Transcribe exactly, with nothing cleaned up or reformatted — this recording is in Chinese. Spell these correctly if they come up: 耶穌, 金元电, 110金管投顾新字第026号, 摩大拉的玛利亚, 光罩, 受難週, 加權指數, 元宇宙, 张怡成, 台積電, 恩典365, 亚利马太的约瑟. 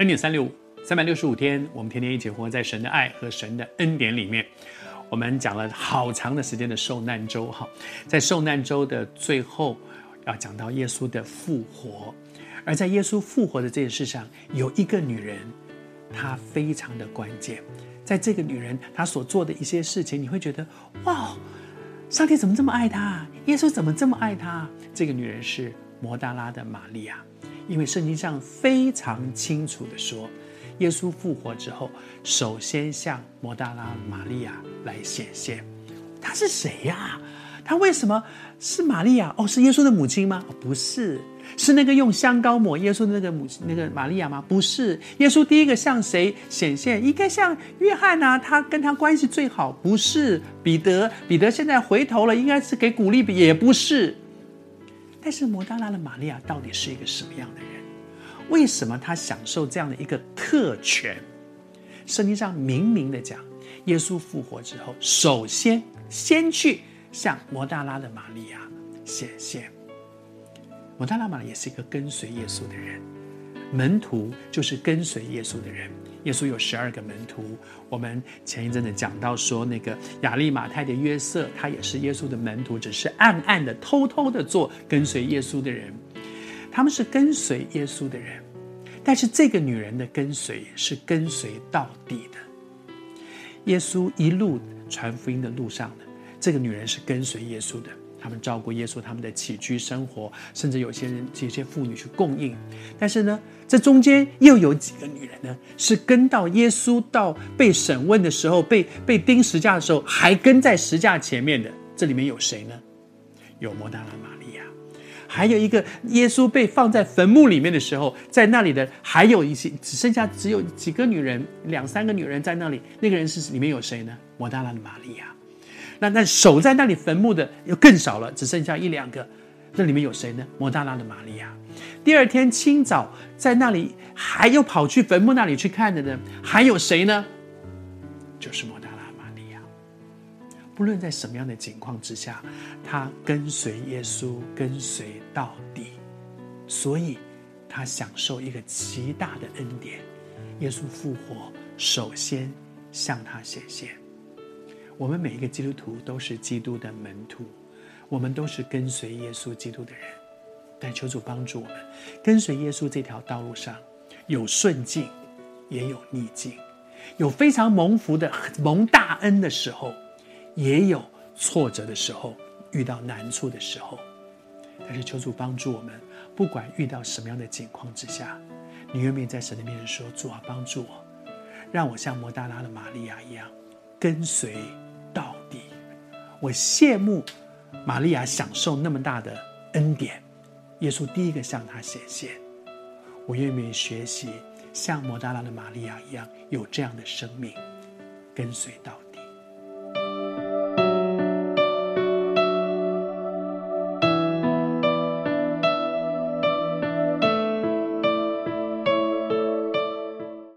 恩典三六五，三百六十五天，我们天天一起活在神的爱和神的恩典里面。我们讲了好长的时间的受难周哈，在受难周的最后，要讲到耶稣的复活。而在耶稣复活的这件事上，有一个女人，她非常的关键。在这个女人她所做的一些事情，你会觉得哇，上帝怎么这么爱她？耶稣怎么这么爱她？这个女人是摩大拉的玛利亚。因为圣经上非常清楚地说，耶稣复活之后，首先向摩大拉玛利亚来显现。她是谁呀？她为什么是玛利亚？哦，是耶稣的母亲吗？哦，不是。是那个用香膏抹耶稣的那个母那个玛利亚吗？不是。耶稣第一个向谁显现？应该像约翰啊，他跟他关系最好。不是。彼得，彼得现在回头了，应该是给鼓励，也不是。但是摩大拉的玛利亚到底是一个什么样的人？为什么她享受这样的一个特权？圣经上明明的讲，耶稣复活之后，首先先去向摩大拉的玛利亚显现。摩大拉玛利亚也是一个跟随耶稣的人，门徒就是跟随耶稣的人。耶稣有十二个门徒，我们前一阵子讲到说，那个亚利马太的约瑟，他也是耶稣的门徒，只是暗暗的、偷偷的做跟随耶稣的人。他们是跟随耶稣的人，但是这个女人的跟随是跟随到底的。耶稣一路传福音的路上呢，这个女人是跟随耶稣的。他们照顾耶稣他们的起居生活，甚至有些人有些妇女去供应。但是呢，这中间又有几个女人呢，是跟到耶稣到被审问的时候，被被钉十架的时候，还跟在十架前面的。这里面有谁呢？有摩大拉玛利亚，还有一个耶稣被放在坟墓里面的时候，在那里的还有一些，只剩下只有几个女人，两三个女人在那里。那个人是里面有谁呢？摩大拉玛利亚。那那守在那里坟墓的又更少了，只剩下一两个。这里面有谁呢？摩大拉的玛利亚。第二天清早，在那里还有跑去坟墓那里去看的呢，还有谁呢？就是摩大拉玛利亚。不论在什么样的情况之下，他跟随耶稣，跟随到底，所以他享受一个极大的恩典。耶稣复活，首先向他显现。我们每一个基督徒都是基督的门徒，我们都是跟随耶稣基督的人。但求主帮助我们，跟随耶稣这条道路上，有顺境，也有逆境；有非常蒙福的蒙大恩的时候，也有挫折的时候，遇到难处的时候。但是求主帮助我们，不管遇到什么样的境况之下，你愿不愿意在神的面前说：“主啊，帮助我，让我像摩大拉的玛利亚一样，跟随。”到底，我羡慕玛利亚享受那么大的恩典，耶稣第一个向她显现。我愿意学习像摩大拉的玛利亚一样，有这样的生命，跟随到底。